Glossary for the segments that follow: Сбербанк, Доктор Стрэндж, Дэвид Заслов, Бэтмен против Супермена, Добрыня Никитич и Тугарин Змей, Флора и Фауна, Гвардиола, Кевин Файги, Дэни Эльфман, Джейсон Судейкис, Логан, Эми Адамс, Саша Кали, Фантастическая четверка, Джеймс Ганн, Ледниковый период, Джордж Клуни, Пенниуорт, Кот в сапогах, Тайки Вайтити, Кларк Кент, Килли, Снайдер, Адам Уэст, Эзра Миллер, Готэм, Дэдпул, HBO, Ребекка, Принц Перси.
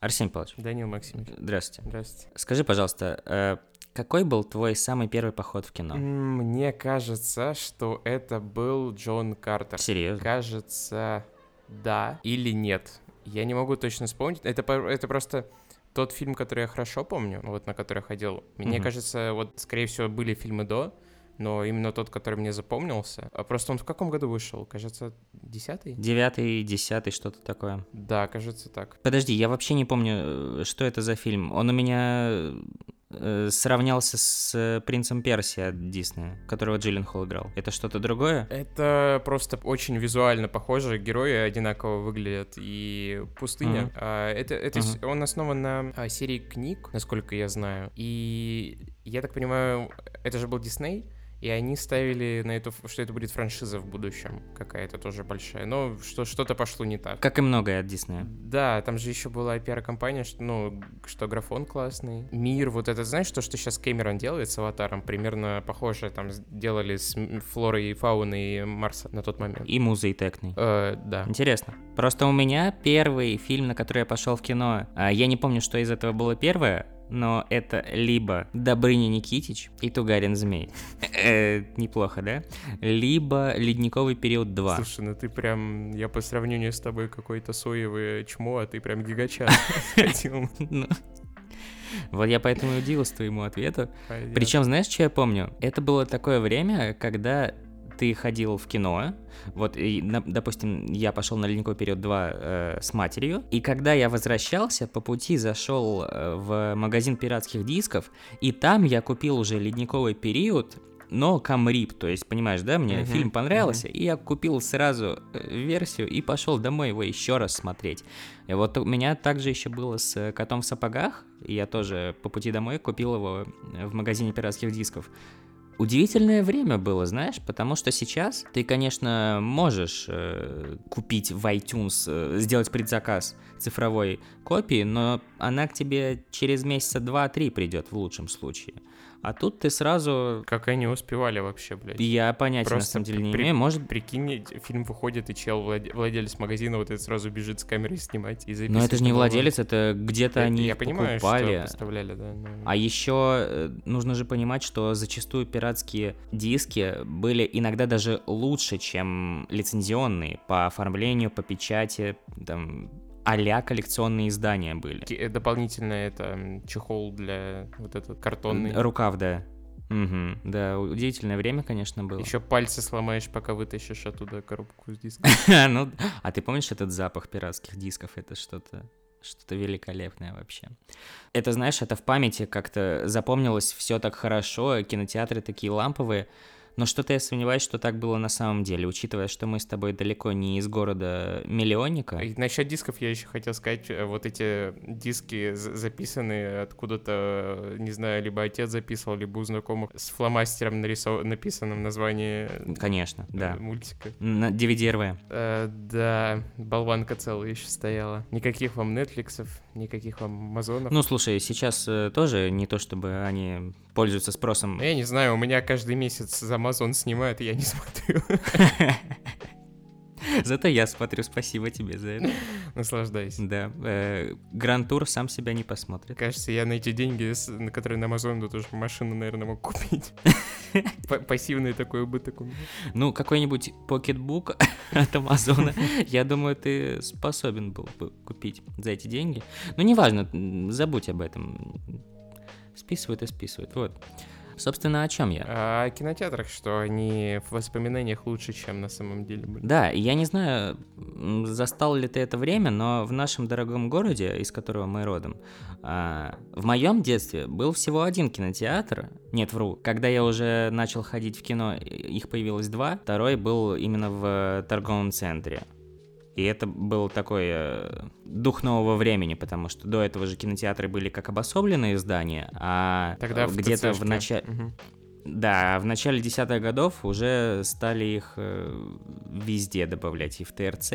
Арсений Павлович. Данил Максимович. Здравствуйте. Здравствуйте. Скажи, пожалуйста, какой был твой самый первый поход в кино? Мне кажется, что это был Джон Картер. Серьезно? Кажется, да или нет. Я не могу точно вспомнить. Это просто тот фильм, который я хорошо помню, вот на который я ходил. Мне кажется, вот, скорее всего, были фильмы до, но именно тот, который мне запомнился. А просто он в каком году вышел? Кажется, 10-й? 9-й, 10-й, что-то такое. Да, кажется, так. Подожди, я вообще не помню, что это за фильм. Он у меня сравнялся с «Принцем Перси» от Диснея, которого Джилленхол играл. Это что-то другое? Это просто очень визуально похоже, герои одинаково выглядят, и пустыня. Он основан на серии книг, насколько я знаю, и я так понимаю, это же был Дисней? И они ставили на это, что это будет франшиза в будущем какая-то тоже большая. Но что-то пошло не так. Как и многое от Диснея. Да, там же еще была пиар-компания, что графон классный. Мир, вот это, знаешь, то, что сейчас Кэмерон делает с «Аватаром», примерно похоже там делали с «Флорой и Фауной» и «Марса» на тот момент. И «Музой и Текной». Да. Интересно. Просто у меня первый фильм, на который я пошел в кино, я не помню, что из этого было первое, но это либо «Добрыня Никитич и Тугарин Змей». Неплохо, да? Либо «Ледниковый период 2». Слушай, ну ты прям... Я по сравнению с тобой какой-то соевый чмо, а ты прям гигача хотел. Вот я поэтому и удивился твоему ответу. Причем, знаешь, что я помню? Это было такое время, когда... Ты ходил в кино, вот, и, допустим, я пошел на «Ледниковый период 2» с матерью, и когда я возвращался, по пути зашел в магазин пиратских дисков, и там я купил уже «Ледниковый период», но камрип, то есть, понимаешь, да, мне фильм понравился, и я купил сразу версию и пошел домой его еще раз смотреть. И вот у меня также еще было с «Котом в сапогах», и я тоже по пути домой купил его в магазине пиратских дисков. Удивительное время было, знаешь, потому что сейчас ты, конечно, можешь купить в iTunes, сделать предзаказ цифровой копии, но она к тебе через месяца 2-3 придет в лучшем случае. А тут ты сразу... Как они успевали вообще, блядь? Я понятия на самом деле не имею. Может... Прикинь, фильм выходит, и чел, владелец магазина, вот это сразу бежит с камерой снимать и записывать. Но это же не владелец, это где-то они я покупали. Я понимаю, что поставляли, да. Но... А еще нужно же понимать, что зачастую пиратские диски были иногда даже лучше, чем лицензионные по оформлению, по печати, там... а-ля коллекционные издания были. Дополнительно это чехол для вот этот картонный. Рукав, да. Угу. Да, удивительное время, конечно, было. Еще пальцы сломаешь, пока вытащишь оттуда коробку с диском. Ну, а ты помнишь этот запах пиратских дисков? Это что-то великолепное вообще. Это, знаешь, это в памяти как-то запомнилось все так хорошо, кинотеатры такие ламповые. Но что-то я сомневаюсь, что так было на самом деле, учитывая, что мы с тобой далеко не из города миллионника. И насчет дисков я еще хотел сказать, вот эти диски записаны откуда-то, не знаю, либо отец записывал, либо у знакомых с фломастером написанным название. Конечно, да. Мультика. На DVD-РВ. Да, болванка целая еще стояла. Никаких вам Netflix'ов, никаких вам Амазонов. Ну, слушай, сейчас тоже не то, чтобы они пользуются спросом. Я не знаю, у меня каждый месяц за Amazon снимает, и я не смотрю. Зато я смотрю, спасибо тебе за это. Наслаждайся. Да, Гран-тур сам себя не посмотрит. Кажется, я на эти деньги, на которые на Amazon, тоже машину, наверное, мог купить. Пассивный такой убыток у меня. Ну, какой-нибудь покетбук от Амазона, я думаю, ты способен был бы купить за эти деньги. Ну, неважно, забудь об этом. Списывают и списывают, вот. Собственно, о чем я? О кинотеатрах, что они в воспоминаниях лучше, чем на самом деле были. Да, я не знаю, застал ли ты это время, но в нашем дорогом городе, из которого мы родом, в моем детстве был всего один кинотеатр. Нет, вру. Когда я уже начал ходить в кино, их появилось два. Второй был именно в торговом центре. И это был такой дух нового времени, потому что до этого же кинотеатры были как обособленные здания, а тогда где-то в начале... Да, в начале 10-х годов уже стали их везде добавлять, и в ТРЦ,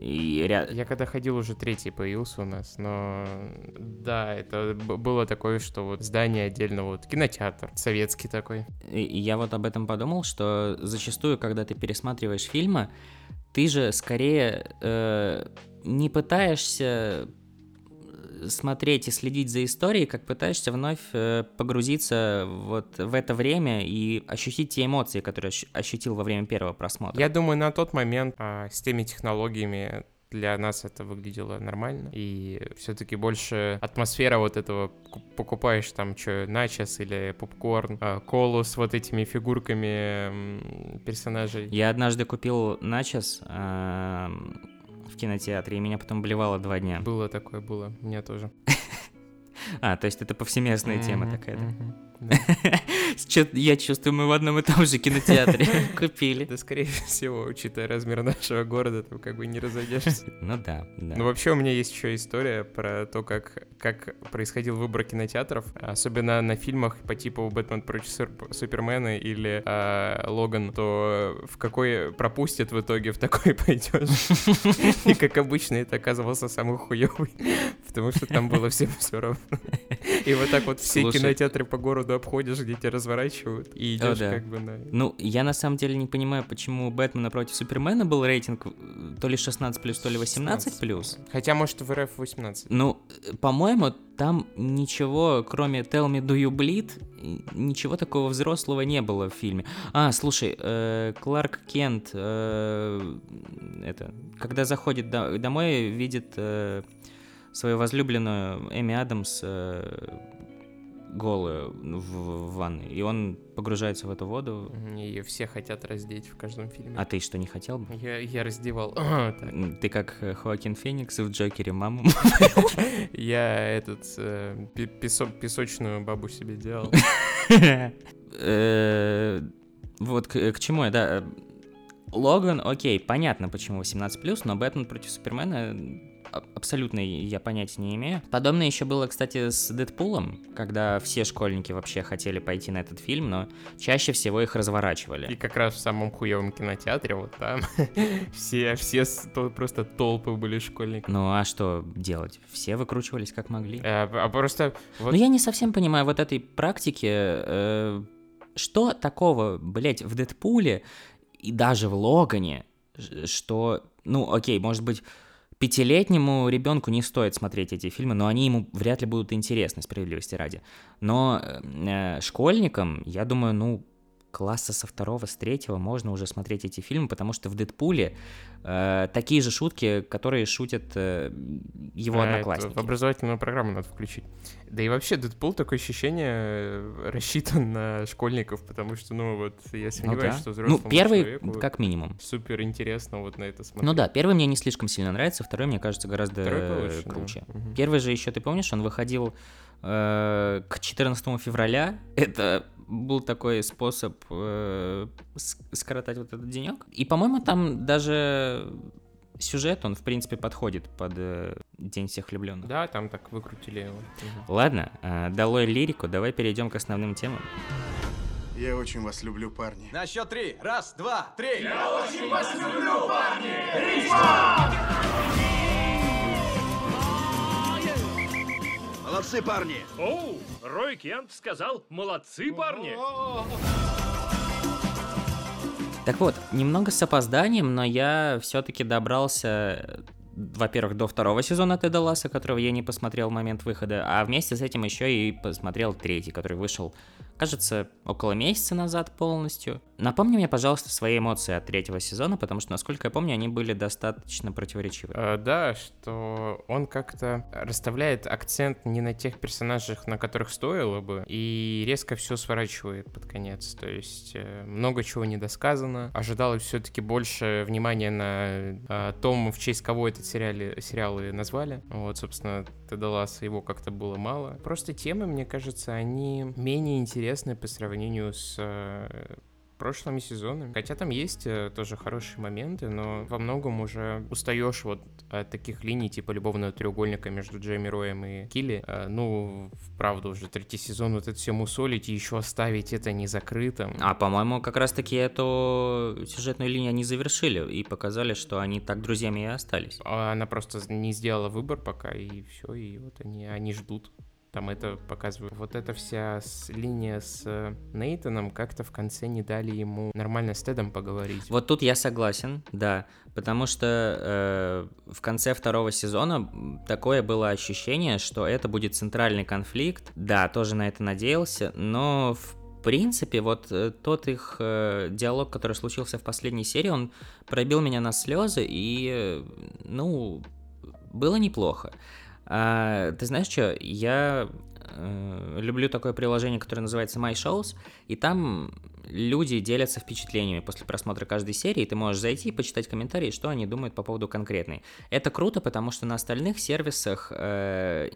и ряд... Я когда ходил, уже третий появился у нас, но... Да, это было такое, что вот здание отдельно, вот кинотеатр советский такой. И я вот об этом подумал, что зачастую, когда ты пересматриваешь фильмы, ты же скорее не пытаешься смотреть и следить за историей, как пытаешься вновь погрузиться вот в это время и ощутить те эмоции, которые ощутил во время первого просмотра. Я думаю, на тот момент с теми технологиями для нас это выглядело нормально, и все-таки больше атмосфера вот этого, покупаешь там что, начос или попкорн, колу с вот этими фигурками персонажей. Я однажды купил начос в кинотеатре, и меня потом блевало 2 дня. Было такое, было, у меня тоже. А, то есть это повсеместная тема такая, да? Я чувствую, мы в одном и том же кинотеатре купили. Да, скорее всего, учитывая размер нашего города, там как бы не разойдешься. Ну да, да. Ну вообще у меня есть еще история про то, как происходил выбор кинотеатров, особенно на фильмах по типу «Бэтмен против Супермена» или «Логан», то в какой пропустят в итоге, в такой пойдешь. И как обычно, это оказывался самый хуёвый, потому что там было всем все равно. И вот так вот все кинотеатры по городу обходишь, где тебя разворачивают, и идешь как бы на... Ну, я на самом деле не понимаю, почему у «Бэтмена против Супермена» был рейтинг то ли 16+, то ли 18+. Хотя, может, в РФ 18. Ну, по-моему, там ничего, кроме «Tell me, do you bleed», ничего такого взрослого не было в фильме. А, слушай, Кларк Кент, это, когда заходит домой, видит... свою возлюбленную Эми Адамс голую в ванной, и он погружается в эту воду. Ее все хотят раздеть в каждом фильме. А ты что, не хотел бы? Я раздевал. Ты как Хоакин Феникс в «Джокере» маму. Я песочную бабу себе делал. Вот к чему я, да. Логан, окей, понятно, почему 18+, но «Бэтмен против Супермена» абсолютно я понятия не имею. Подобное еще было, кстати, с «Дэдпулом», когда все школьники вообще хотели пойти на этот фильм, но чаще всего их разворачивали. И как раз в самом хуевом кинотеатре, вот там, все просто толпы были школьников. Ну а что делать? Все выкручивались как могли. Просто... Вот... Ну я не совсем понимаю вот этой практики, что такого, блять, в «Дэдпуле» и даже в «Логане», что, ну окей, может быть, пятилетнему ребенку не стоит смотреть эти фильмы, но они ему вряд ли будут интересны, справедливости ради. Но школьникам, я думаю, ну, класса со 2-3 можно уже смотреть эти фильмы, потому что в «Дэдпуле» такие же шутки, которые шутят его одноклассники. В образовательную программу надо включить. Да и вообще «Дэдпул», такое ощущение, рассчитан на школьников, потому что, ну, вот, я сомневаюсь, что взрослому человеку... Ну, первый, как минимум. Супер интересно вот на это смотреть. Ну да, первый мне не слишком сильно нравится, второй, мне кажется, гораздо получше, круче. Да. Угу. Первый же еще, ты помнишь, он выходил к 14 февраля. Это... был такой способ скоротать вот этот денек. И, по-моему, там даже сюжет, он, в принципе, подходит под День всех влюбленных. Да, там так выкрутили его. Угу. Ладно, долой лирику, давай перейдем к основным темам. Я очень вас люблю, парни. На счет 3. 1, 2, 3. Я очень вас люблю, парни! Молодцы, парни! Оу, Рой Кент сказал, молодцы, парни! Так вот, немного с опозданием, но я все-таки добрался, во-первых, до 2 сезона Теда Лассо, которого я не посмотрел в момент выхода, а вместе с этим еще и посмотрел 3, который вышел, кажется, около месяца назад полностью. Напомни мне, пожалуйста, свои эмоции от 3 сезона, потому что, насколько я помню, они были достаточно противоречивы. Да, что он как-то расставляет акцент не на тех персонажах, на которых стоило бы, и резко все сворачивает под конец. То есть много чего недосказано. Ожидалось все-таки больше внимания на том, в честь кого этот сериал и назвали. Вот, собственно, Теда Лассо, его как-то было мало. Просто темы, мне кажется, они менее интересны по сравнению с... прошлыми сезонами. Хотя там есть тоже хорошие моменты, но во многом уже устаешь вот от таких линий, типа любовного треугольника между Джейми Роем и Килли. Ну, правда, уже 3 сезон вот это все мусолить и еще оставить это незакрытым. А, по-моему, как раз-таки эту сюжетную линию они завершили и показали, что они так друзьями и остались. Она просто не сделала выбор пока, и все, и вот они ждут. Там это показывают. Вот эта вся линия с Нейтаном, как-то в конце не дали ему нормально с Тедом поговорить. Вот тут я согласен, да. Потому что в конце второго сезона такое было ощущение, что это будет центральный конфликт. Да, тоже на это надеялся, но в принципе, вот тот их диалог, который случился в последней серии, он пробил меня на слезы, и, ну, было неплохо. А, ты знаешь что, я люблю такое приложение, которое называется My Shows, и там люди делятся впечатлениями после просмотра каждой серии, ты можешь зайти и почитать комментарии, что они думают по поводу конкретной. Это круто, потому что на остальных сервисах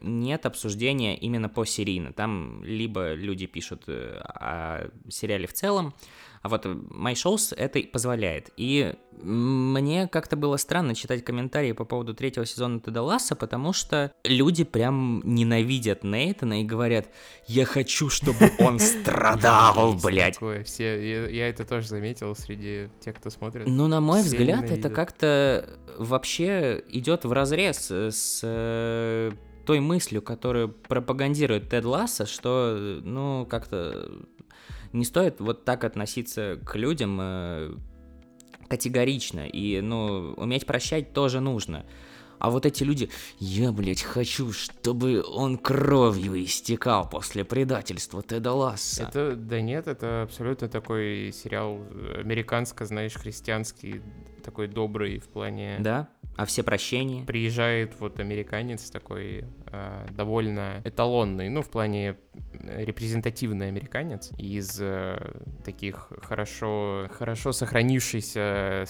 нет обсуждения именно посерийно. Там либо люди пишут о сериале в целом, а вот My Shows это и позволяет. И мне как-то было странно читать комментарии по поводу третьего сезона Теда Лассо, потому что люди прям ненавидят Нейтана и говорят: «Я хочу, чтобы он страдал, блядь». Я это тоже заметил среди тех, кто смотрит. Ну, на мой взгляд, это как-то вообще идет вразрез с той мыслью, которую пропагандирует Тед Лассо, что, ну, как-то не стоит вот так относиться к людям категорично. И, ну, уметь прощать тоже нужно. А вот эти люди: «Я, блядь, хочу, чтобы он кровью истекал после предательства Теда Ласса». Это, да нет, это абсолютно такой сериал американско, знаешь, христианский, такой добрый в плане... Да? А все прощения? Приезжает вот американец такой довольно эталонный, ну, в плане репрезентативный американец из таких хорошо сохранившихся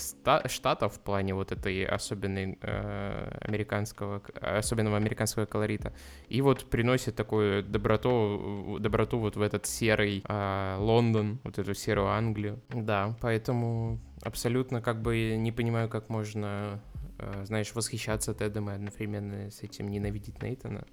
штатов в плане вот этой особенного американского колорита. И вот приносит такую доброту вот в этот серый Лондон, вот эту серую Англию. Да, поэтому абсолютно как бы не понимаю, как можно... знаешь, восхищаться Тедом и одновременно с этим ненавидеть Нейтана,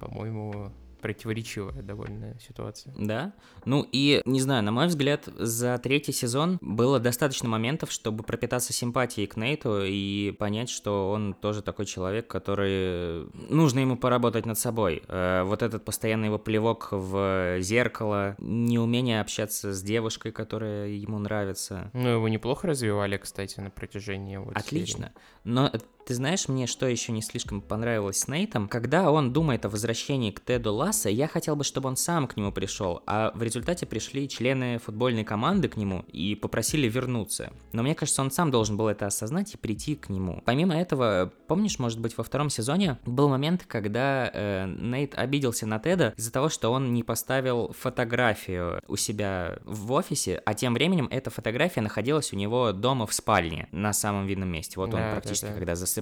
по-моему, противоречивая довольно ситуация. Да? Ну и, не знаю, на мой взгляд, за третий сезон было достаточно моментов, чтобы пропитаться симпатией к Нейту и понять, что он тоже такой человек, который... Нужно ему поработать над собой. Вот этот постоянный его плевок в зеркало, неумение общаться с девушкой, которая ему нравится. Ну, его неплохо развивали, кстати, на протяжении его Отлично. Серии. Но... Ты знаешь, мне что еще не слишком понравилось с Нейтом? Когда он думает о возвращении к Теду Лассо, я хотел бы, чтобы он сам к нему пришел, а в результате пришли члены футбольной команды к нему и попросили вернуться. Но мне кажется, он сам должен был это осознать и прийти к нему. Помимо этого, помнишь, может быть, во втором сезоне был момент, когда Нейт обиделся на Теда из-за того, что он не поставил фотографию у себя в офисе, а тем временем эта фотография находилась у него дома в спальне на самом видном месте. Вот он практически, когда засыпал,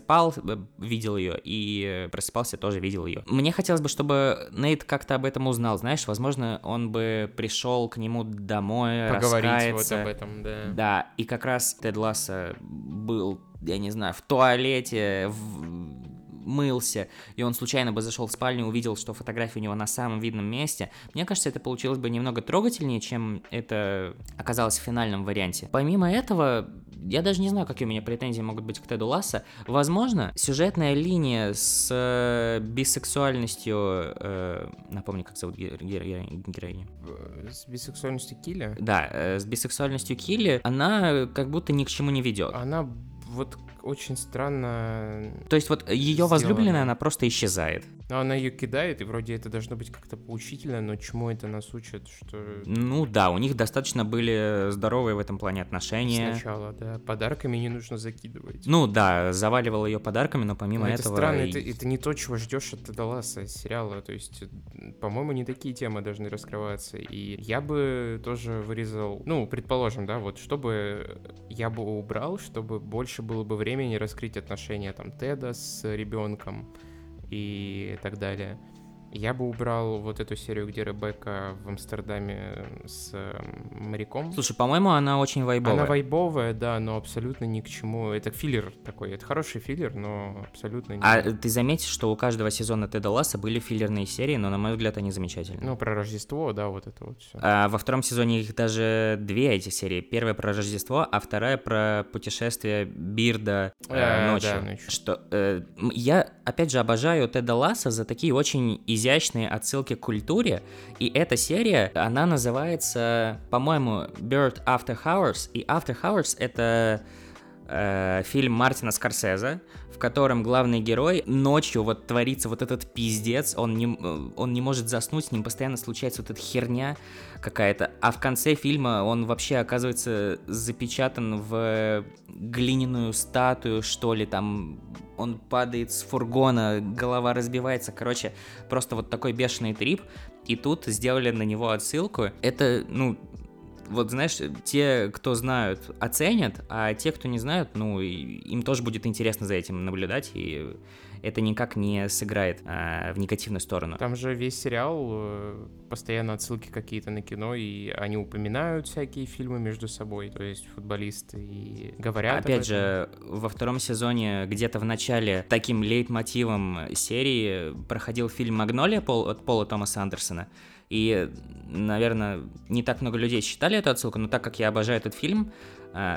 видел ее, и просыпался, тоже видел ее. Мне хотелось бы, чтобы Нейт как-то об этом узнал, знаешь, возможно, он бы пришел к нему домой, поговорить раскаяться. Вот об этом, да. Да, и как раз Тед Лассо был, я не знаю, в туалете, мылся, и он случайно бы зашел в спальню, увидел, что фотография у него на самом видном месте. Мне кажется, это получилось бы немного трогательнее, чем это оказалось в финальном варианте. Помимо этого, я даже не знаю, какие у меня претензии могут быть к Теду Лассо. Возможно, сюжетная линия с бисексуальностью... напомню, как зовут героиню. С бисексуальностью Килли? Да, с бисексуальностью Килли, она как будто ни к чему не ведет. Она вот... очень странно. То есть вот ее сделано. Возлюбленная, она просто исчезает. Но она ее кидает, и вроде это должно быть как-то поучительно, но чему это нас учит, что... Ну да, у них достаточно были здоровые в этом плане отношения. Сначала, да, подарками не нужно закидывать. Ну да, заваливал ее подарками, но помимо но этого... Это странно, это не то, чего ждешь от Теда Лассо сериала, то есть, по-моему, не такие темы должны раскрываться, и я бы тоже вырезал, ну, предположим, да, вот, чтобы я бы убрал, чтобы больше было бы времени раскрыть отношения там Теда с ребенком и так далее. Я бы убрал вот эту серию, где Ребекка в Амстердаме с моряком. Слушай, по-моему, она очень вайбовая. Она вайбовая, да, но абсолютно ни к чему. Это филлер такой, это хороший филлер, но абсолютно ни к чему. А ты заметишь, что у каждого сезона Теда Лассо были филлерные серии, но, на мой взгляд, они замечательные. Ну, про Рождество, да, вот это вот все. А во втором сезоне их даже две эти серии. Первая про Рождество, а вторая про путешествие Бирда ночью. Да, ночью. Что, я, опять же, обожаю Теда Лассо за такие очень изящные изящные отсылки к культуре, и эта серия, она называется, по-моему, Bird After Hours, и After Hours — это фильм Мартина Скорсезе, в котором главный герой ночью вот творится вот этот пиздец, он не может заснуть, с ним постоянно случается вот эта херня какая-то, а в конце фильма он вообще оказывается запечатан в глиняную статую, что ли, там он падает с фургона, голова разбивается, короче, просто вот такой бешеный трип, и тут сделали на него отсылку. Это, ну, вот, знаешь, те, кто знают, оценят, а те, кто не знают, ну, им тоже будет интересно за этим наблюдать, и это никак не сыграет в негативную сторону. Там же весь сериал постоянно отсылки какие-то на кино, и они упоминают всякие фильмы между собой, то есть футболисты и говорят. Опять же, во втором сезоне где-то в начале таким лейтмотивом серии проходил фильм «Магнолия» от Пола Томаса Андерсона, и, наверное, не так много людей считали эту отсылку, но так как я обожаю этот фильм,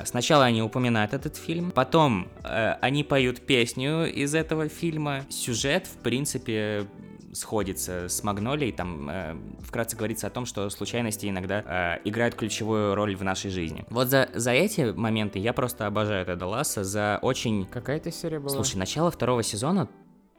сначала они упоминают этот фильм, потом они поют песню из этого фильма. Сюжет, в принципе, сходится с «Магнолией», там вкратце говорится о том, что случайности иногда играют ключевую роль в нашей жизни. Вот за эти моменты я просто обожаю Теда Лассо, за очень... Какая-то серия была? Слушай, начало второго сезона...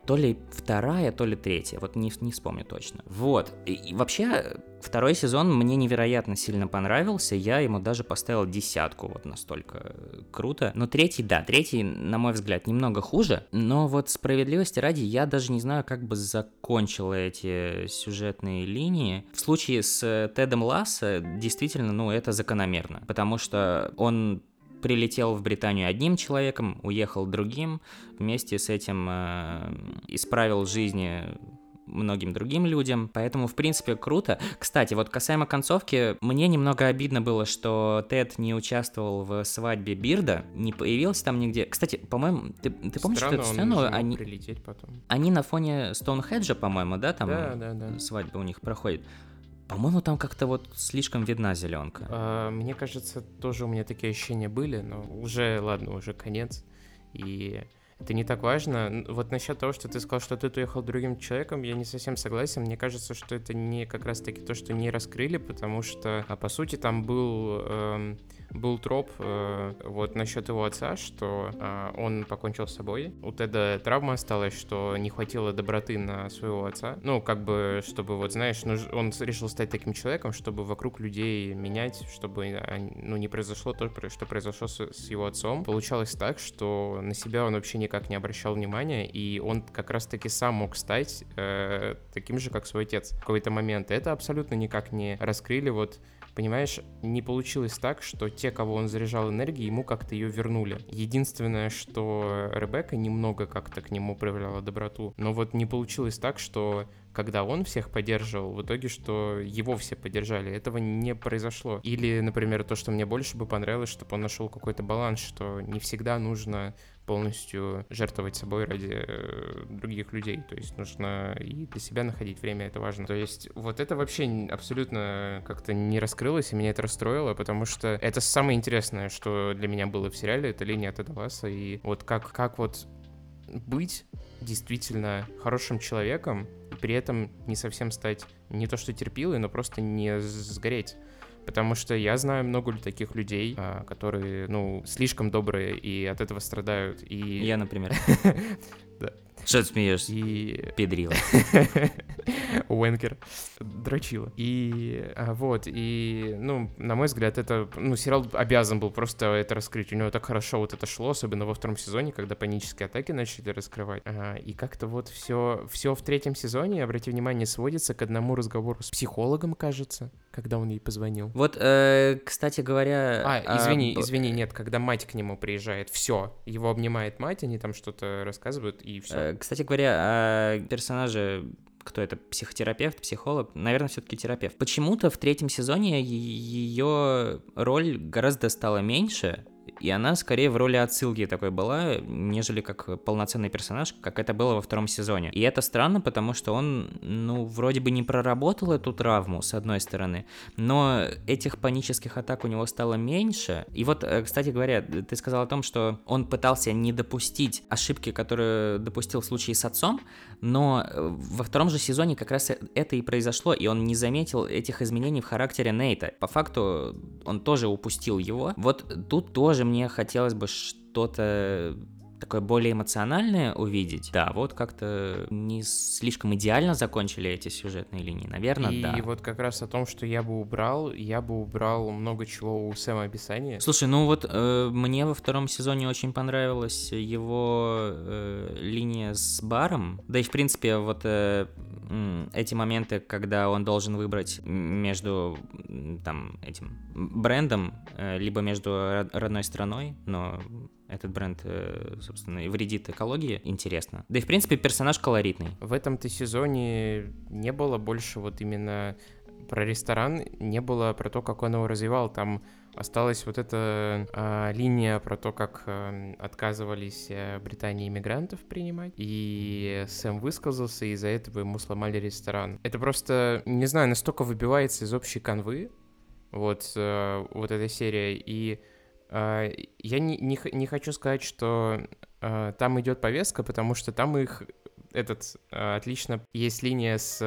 То ли вторая, то ли третья, вот не вспомню точно. Вот, и вообще второй сезон мне невероятно сильно понравился, я ему даже поставил 10, вот настолько круто. Но третий, на мой взгляд, немного хуже, но вот справедливости ради я даже не знаю, как бы закончила эти сюжетные линии. В случае с Тедом Лассо действительно, ну, это закономерно, потому что он... прилетел в Британию одним человеком, уехал другим, вместе с этим исправил жизни многим другим людям, поэтому, в принципе, круто. Кстати, вот касаемо концовки, мне немного обидно было, что Тед не участвовал в свадьбе Бирда, не появился там нигде. Кстати, по-моему, ты помнишь эту сцену? Они на фоне Стоунхеджа, по-моему, да, там да. Свадьба у них проходит. По-моему, там как-то вот слишком видна зеленка. Мне кажется, тоже у меня такие ощущения были, но уже конец, и это не так важно. Вот насчет того, что ты сказал, что ты уехал другим человеком, я не совсем согласен. Мне кажется, что это не как раз-таки то, что не раскрыли, потому что, по сути, там был троп вот насчет его отца, что он покончил с собой. У Теда травма осталась, что не хватило доброты на своего отца. Ну, как бы, чтобы, вот знаешь, он решил стать таким человеком, чтобы вокруг людей менять, чтобы не произошло то, что произошло с его отцом. Получалось так, что на себя он вообще никак не обращал внимания, и он как раз-таки сам мог стать таким же, как свой отец в какой-то момент. Это абсолютно никак не раскрыли, вот. Понимаешь, не получилось так, что те, кого он заряжал энергией, ему как-то ее вернули. Единственное, что Ребекка немного как-то к нему проявляла доброту. Но вот не получилось так, что когда он всех поддерживал, в итоге, что его все поддержали. Этого не произошло. Или, например, то, что мне больше бы понравилось, чтобы он нашел какой-то баланс, что не всегда нужно полностью жертвовать собой ради других людей. То есть нужно и для себя находить время, это важно. То есть вот это вообще абсолютно как-то не раскрылось, и меня это расстроило, потому что это самое интересное, что для меня было в сериале, это линия Теда Лассо, и вот как вот быть действительно хорошим человеком, при этом не совсем стать не то что терпилой, но просто не сгореть. Потому что я знаю много таких людей, которые, ну, слишком добрые и от этого страдают. И... Я, например. Да. Что ты смеешься? И... Педрила. Уэнкер. Дрочила. И вот, и, ну, на мой взгляд, это, ну, сериал обязан был просто это раскрыть. У него так хорошо вот это шло, особенно во втором сезоне, когда панические атаки начали раскрывать. И как-то вот все в третьем сезоне, обрати внимание, сводится к одному разговору с психологом, кажется, когда он ей позвонил. Вот, кстати говоря... Извини, нет, когда мать к нему приезжает, все, его обнимает мать, они там что-то рассказывают, и все. Кстати говоря, персонажи... Кто это? Психотерапевт, психолог? Наверное, все-таки терапевт. Почему-то в третьем сезоне ее роль гораздо стала меньше, И она скорее в роли отсылки такой была, нежели как полноценный персонаж, как это было во втором сезоне. И это странно, потому что он, вроде бы не проработал эту травму, с одной стороны, но этих панических атак у него стало меньше. И вот, кстати говоря, ты сказал о том, что он пытался не допустить ошибки, которые допустил в случае с отцом, но во втором же сезоне как раз это и произошло, и он не заметил этих изменений в характере Нейта. По факту он тоже упустил его. Вот тут тоже мне хотелось бы что-то такое более эмоциональное увидеть. Да, вот как-то не слишком идеально закончили эти сюжетные линии, наверное, и да. И вот как раз о том, что я бы убрал много чего у Сэма описания. Слушай, мне во втором сезоне очень понравилась его линия с баром. Да и, в принципе, эти моменты, когда он должен выбрать между этим брендом, либо между родной страной, но этот бренд, собственно, и вредит экологии, интересно. Да и, в принципе, персонаж колоритный. В этом-то сезоне не было больше именно про ресторан, не было про то, как он его развивал. Там осталась эта линия про то, как отказывались в Британии иммигрантов принимать. И Сэм высказался, и из-за этого ему сломали ресторан. Это просто, не знаю, настолько выбивается из общей канвы вот эта серия. И я не хочу сказать, что там идет повестка, потому что там их отлично. Есть линия с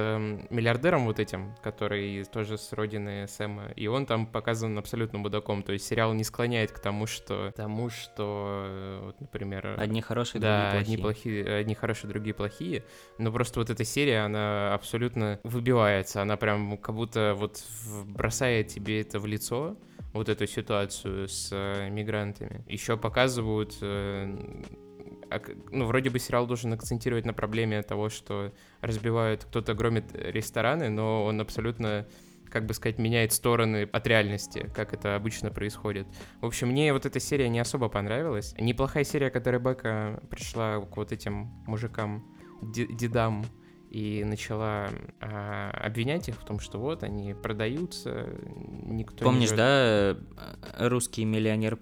миллиардером этим, который тоже с родины Сэма, и он там показан абсолютно мудаком, то есть сериал не склоняет к тому, что например... Одни хорошие, другие плохие, но просто эта серия, она абсолютно выбивается, она прям как будто бросает тебе это в лицо, эту ситуацию с мигрантами. Еще показывают... вроде бы сериал должен акцентировать на проблеме того, что разбивают, кто-то громит рестораны, но он абсолютно, как бы сказать, меняет стороны от реальности, как это обычно происходит. В общем, мне эта серия не особо понравилась. Неплохая серия, когда Ребекка пришла к этим мужикам, дедам, и начала обвинять их в том, что они продаются, никто... Помнишь, не... да, русский миллионер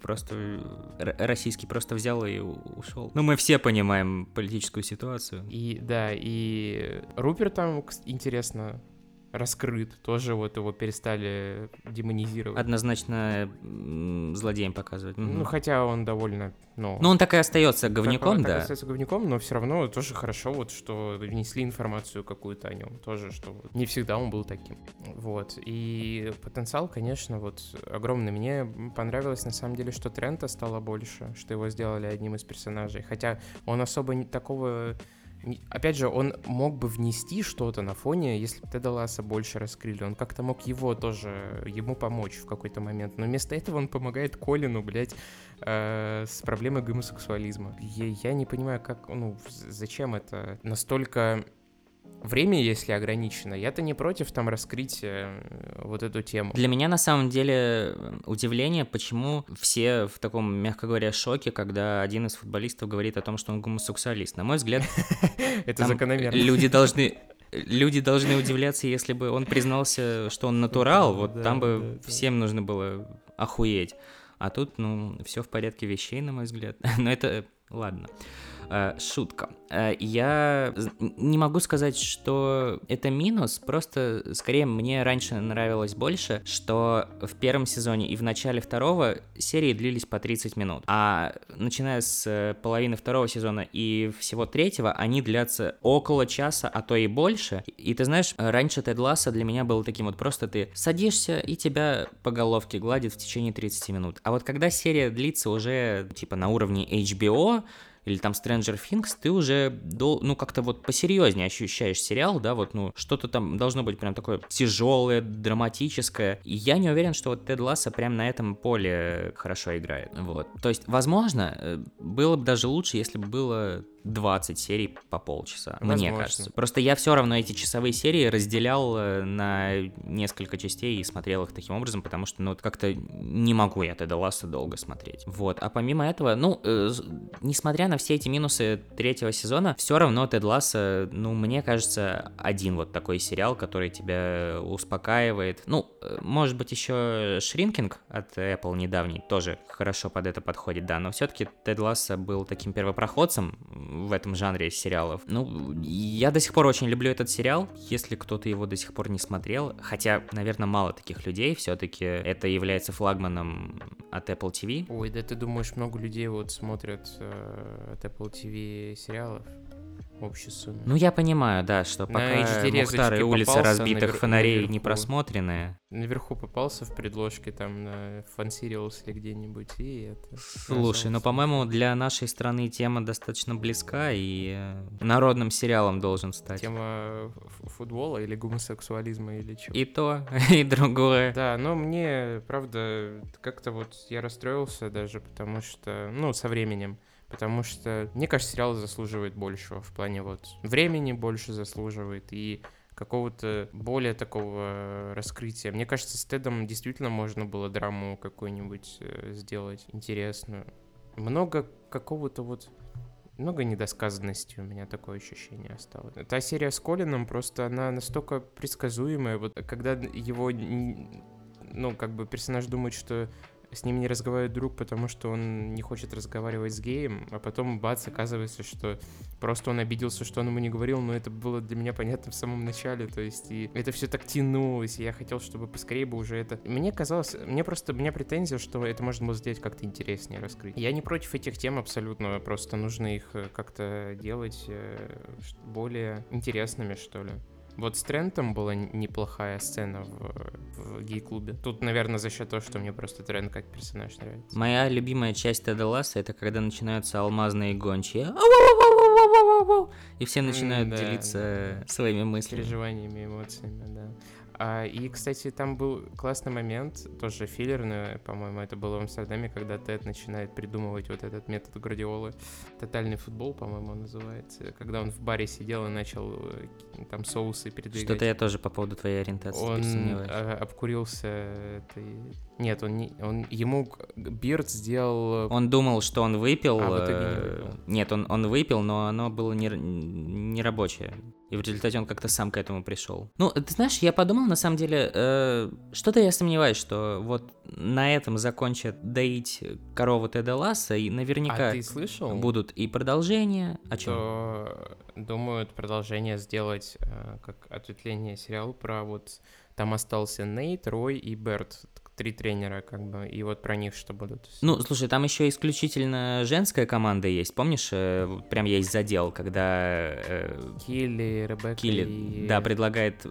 российский просто взял и ушел. Мы все понимаем политическую ситуацию. И Рупер там, интересно, раскрыт, тоже его перестали демонизировать. Однозначно злодеем показывать. Хотя он довольно... Но он так и остается говняком, да. Так остается говняком, но все равно тоже хорошо, что внесли информацию какую-то о нем. Тоже, что не всегда он был таким. И потенциал, конечно, огромный. Мне понравилось, на самом деле, что Трента стало больше, что его сделали одним из персонажей. Хотя он особо не такого... Опять же, он мог бы внести что-то на фоне, если бы Теда Лассо больше раскрыли. Он как-то мог ему помочь в какой-то момент. Но вместо этого он помогает Колину, с проблемой гомосексуализма. Я не понимаю, как, зачем это настолько... Время, если ограничено, я-то не против раскрыть эту тему. Для меня, на самом деле, удивление, почему все в таком, мягко говоря, шоке, когда один из футболистов говорит о том, что он гомосексуалист. На мой взгляд, это закономерно. Люди должны удивляться, если бы он признался, что он натурал, там бы всем нужно было охуеть. А тут, все в порядке вещей, на мой взгляд. Но это... Ладно, шутка. Я не могу сказать, что это минус, просто скорее мне раньше нравилось больше, что в первом сезоне и в начале второго серии длились по 30 минут, а начиная с половины второго сезона и всего третьего они длятся около часа, а то и больше. И ты знаешь, раньше Тед Лассо для меня был таким просто ты садишься и тебя по головке гладит в течение 30 минут. А когда серия длится уже на уровне HBO, или Stranger Things, ты уже, как-то посерьезнее ощущаешь сериал, да, что-то там должно быть прям такое тяжелое, драматическое, и я не уверен, что Тед Лассо прям на этом поле хорошо играет. То есть, возможно, было бы даже лучше, если бы было 20 серий по полчаса, возможно. Мне кажется. Просто я все равно эти часовые серии разделял на несколько частей и смотрел их таким образом, потому что, ну, как-то не могу я Теда Лассо долго смотреть. Вот, а помимо этого, ну, несмотря на все эти минусы третьего сезона, все равно Тед Лассо, ну, мне кажется, один вот такой сериал, который тебя успокаивает. Ну, может быть, еще Шринкинг от Apple недавний тоже хорошо под это подходит, да, но все-таки Тед Лассо был таким первопроходцем в этом жанре сериалов. Ну, я до сих пор очень люблю этот сериал, если кто-то его до сих пор не смотрел, хотя, наверное, мало таких людей, все-таки это является флагманом от Apple TV. Ой, да ты думаешь, много людей вот смотрят от Apple TV сериалов? Общей сумме. Ну, я понимаю, да, что пока Мухтар и улица разбитых фонарей наверху, не просмотренные. Наверху попался в предложке там на фан-сериалс или где-нибудь, и это... Слушай, ну, по-моему, для нашей страны тема достаточно близка, и народным сериалом должен стать. Тема футбола или гомосексуализма или чего. И то, и другое. Да, но мне, правда, как-то вот я расстроился даже, потому что, ну, со временем. Потому что, мне кажется, сериал заслуживает большего в плане вот времени больше заслуживает и какого-то более такого раскрытия. Мне кажется, с Тедом действительно можно было драму какую-нибудь сделать интересную. Много какого-то вот... Много недосказанности у меня такое ощущение осталось. Та серия с Колином просто, она настолько предсказуемая. Вот когда его, ну, как бы персонаж думает, что... С ним не разговаривает друг, потому что он не хочет разговаривать с геем, а потом, бац, оказывается, что просто он обиделся, что он ему не говорил, но это было для меня понятно в самом начале, то есть, и это все так тянулось, и я хотел, чтобы поскорее бы уже это... Мне казалось, у меня претензия, что это можно было сделать как-то интереснее раскрыть. Я не против этих тем абсолютно, просто нужно их как-то делать более интересными, что ли. Вот с Трентом была неплохая сцена в гей-клубе. Тут, наверное, за счет того, что мне просто Трент как персонаж нравится. Моя любимая часть Теда Лассо — это когда начинаются алмазные гончие. И все начинают делиться своими мыслями. Переживаниями, эмоциями, да. И, кстати, там был классный момент, тоже филлерный, по-моему, это было в Амстердаме, когда Тед начинает придумывать вот этот метод Гвардиолы. Тотальный футбол, по-моему, он называется. Когда он в баре сидел и начал там соусы передвигать. Что-то я тоже по поводу твоей ориентации пересомневаюсь. Он обкурился этой... Нет, ему Бирд сделал... Он думал, что он выпил. А в итоге не выпил. Нет, он выпил, но оно было не рабочее. И в результате он как-то сам к этому пришел. Ну, ты знаешь, я подумал, на самом деле, что-то я сомневаюсь, что вот на этом закончат доить корову Теда Лассо, и наверняка будут и продолжения. О чем? Думают продолжение сделать, как ответвление сериала про вот... Там остался Нейт, Рой и Берт. 3 тренера, как бы, и вот про них что будут. Ну, слушай, там еще исключительно женская команда есть, помнишь? Прям есть задел, когда... Килли, Ребекка и... Да, предлагает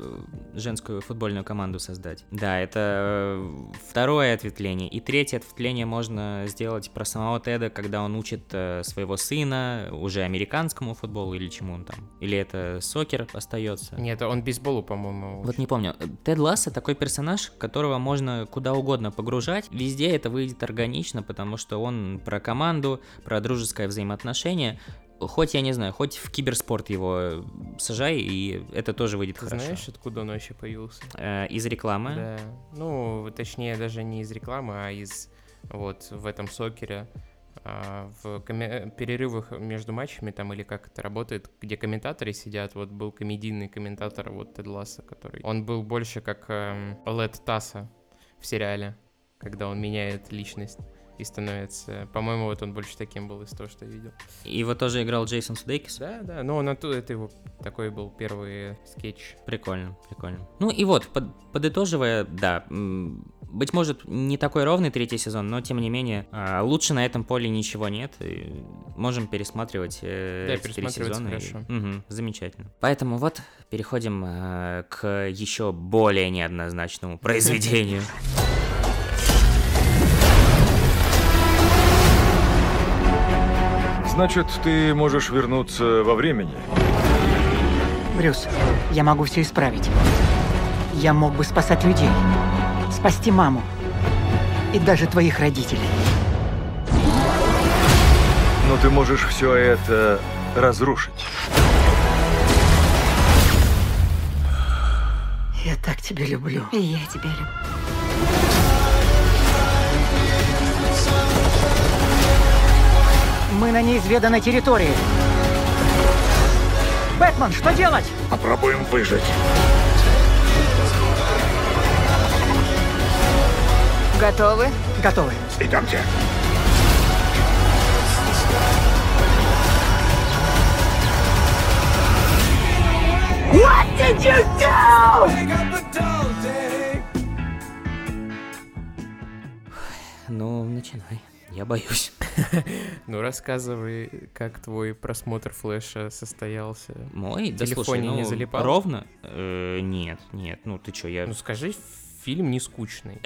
женскую футбольную команду создать. Да, это второе ответвление. И третье ответвление можно сделать про самого Теда, когда он учит своего сына уже американскому футболу или чему он там. Или это сокер остается? Нет, он бейсболу, по-моему, учит. Вот не помню. Тед Лассо такой персонаж, которого можно куда угодно погружать, везде это выйдет органично, потому что он про команду, про дружеское взаимоотношение. Хоть, я не знаю, хоть в киберспорт его сажай, и это тоже выйдет хорошо. Знаешь, откуда он вообще появился? Из рекламы. Да. Ну, точнее, даже не из рекламы, а из вот в этом сокере. В перерывах между матчами там, или как это работает, где комментаторы сидят, вот был комедийный комментатор вот Тед Лассо, который... Он был больше как Лед Тасса в сериале, когда он меняет личность и становится... По-моему, вот он больше таким был из того, что я видел. И его тоже играл Джейсон Судейкис? Да, но он оттуда, это его такой был первый скетч. Прикольно. Ну и вот, подытоживая, да... Быть может, не такой ровный третий сезон, но, тем не менее, лучше на этом поле ничего нет. И можем пересматривать эти 3 сезона. Хорошо. И... Угу, замечательно. Поэтому вот переходим к еще более неоднозначному произведению. Значит, ты можешь вернуться во времени? Брюс, я могу все исправить. Я мог бы спасать людей. Спасти маму и даже твоих родителей. Но ты можешь все это разрушить. Я так тебя люблю. И я тебя люблю. Мы на неизведанной территории. Бэтмен, что делать? Попробуем выжить. Готовы? Готовы. Идемте. What did you do? Ну, начинай. Я боюсь. Ну, рассказывай, как твой просмотр «Флэша» состоялся. Мой? В телефоне не залипал? Ровно? Нет. Ну, ты чё, я... Ну, скажи, фильм не скучный.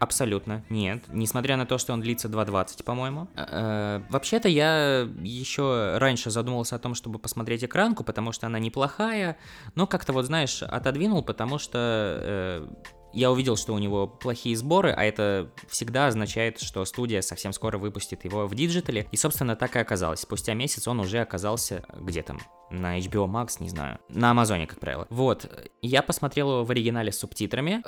Абсолютно нет, несмотря на то, что он длится 2.20, по-моему. Вообще-то я еще раньше задумался о том, чтобы посмотреть «Экранку», потому что она неплохая, но как-то вот, знаешь, отодвинул, потому что я увидел, что у него плохие сборы, а это всегда означает, что студия совсем скоро выпустит его в диджитале, и, собственно, так и оказалось. Спустя месяц он уже оказался где там, на HBO Max, не знаю, на Амазоне, как правило. Вот, я посмотрел его в оригинале с субтитрами.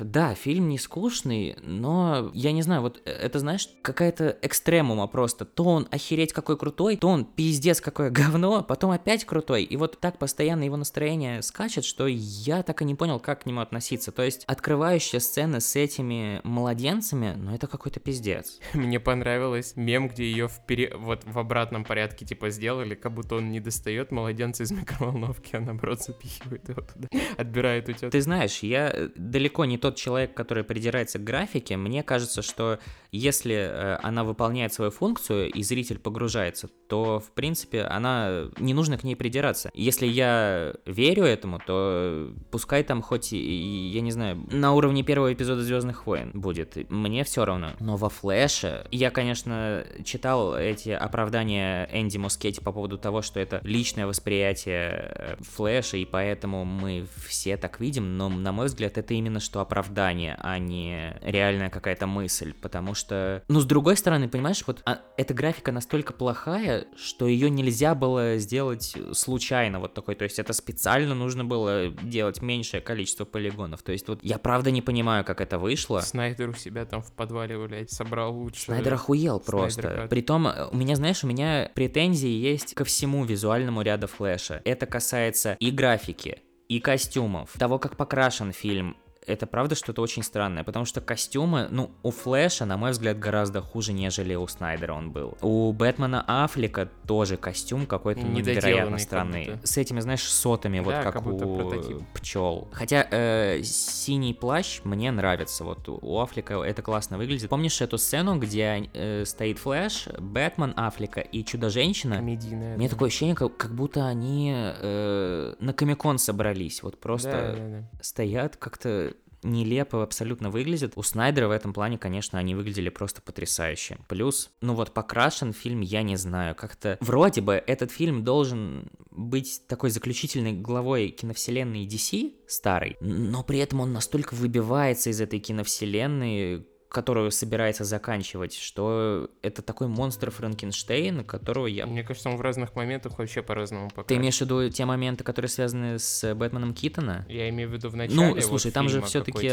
Да, фильм не скучный, но, я не знаю, вот это, знаешь, какая-то экстремума просто. То он охереть какой крутой, то он пиздец какое говно, потом опять крутой. И вот так постоянно его настроение скачет, что я так и не понял, как к нему относиться. То есть, открывающая сцена с этими младенцами, ну это какой-то пиздец. Мне понравилось мем, где ее вот в обратном порядке типа сделали, как будто он не достает младенца из микроволновки, а наоборот запихивает его туда, отбирает у тебя. Ты знаешь, я далеко не тот человек, который придирается к графике. Мне кажется, что если она выполняет свою функцию и зритель погружается, то, в принципе, она... не нужно к ней придираться. Если я верю этому, то пускай там хоть, я не знаю, на уровне первого эпизода «Звездных войн» будет. Мне все равно. Но во «Флэше» я, конечно, читал эти оправдания Энди Мускетти по поводу того, что это личное восприятие «Флэша», и поэтому мы все так видим, но, на мой взгляд, это именно что оправдание, а не реальная какая-то мысль, потому что... Ну, с другой стороны, понимаешь, вот эта графика настолько плохая, что ее нельзя было сделать случайно вот такой, то есть это специально нужно было делать меньшее количество полигонов, то есть вот я правда не понимаю, как это вышло. Снайдер у себя там в подвале, блядь, собрал лучше. Снайдер охуел просто. Снайдер... Притом, у меня, знаешь, у меня претензии есть ко всему визуальному ряду «Флэша». Это касается и графики, и костюмов, того, как покрашен фильм. Это правда что-то очень странное, потому что костюмы, ну, у Флэша, на мой взгляд, гораздо хуже, нежели у Снайдера он был. У Бэтмена Афлика тоже костюм какой-то невероятно странный. Какой-то. С этими, знаешь, сотами, да, вот как у прототип. Пчел. Хотя синий плащ мне нравится, вот у Афлика это классно выглядит. Помнишь эту сцену, где стоит Флэш, Бэтмен Афлика и Чудо-женщина? Комедийная. У меня такое ощущение, как будто они на Комик-кон собрались, вот просто стоят как-то... нелепо абсолютно выглядит. У Снайдера в этом плане, конечно, они выглядели просто потрясающе. Плюс, ну вот покрашен фильм, я не знаю, как-то... Вроде бы этот фильм должен быть такой заключительной главой киновселенной DC, старой, но при этом он настолько выбивается из этой киновселенной, которую собирается заканчивать, что это такой монстр Франкенштейн, которого я... Мне кажется, он в разных моментах вообще по-разному показывает. Ты имеешь в виду те моменты, которые связаны с Бэтменом Китона? Я имею в виду в начале фильма. Ну, слушай, вот там же все-таки...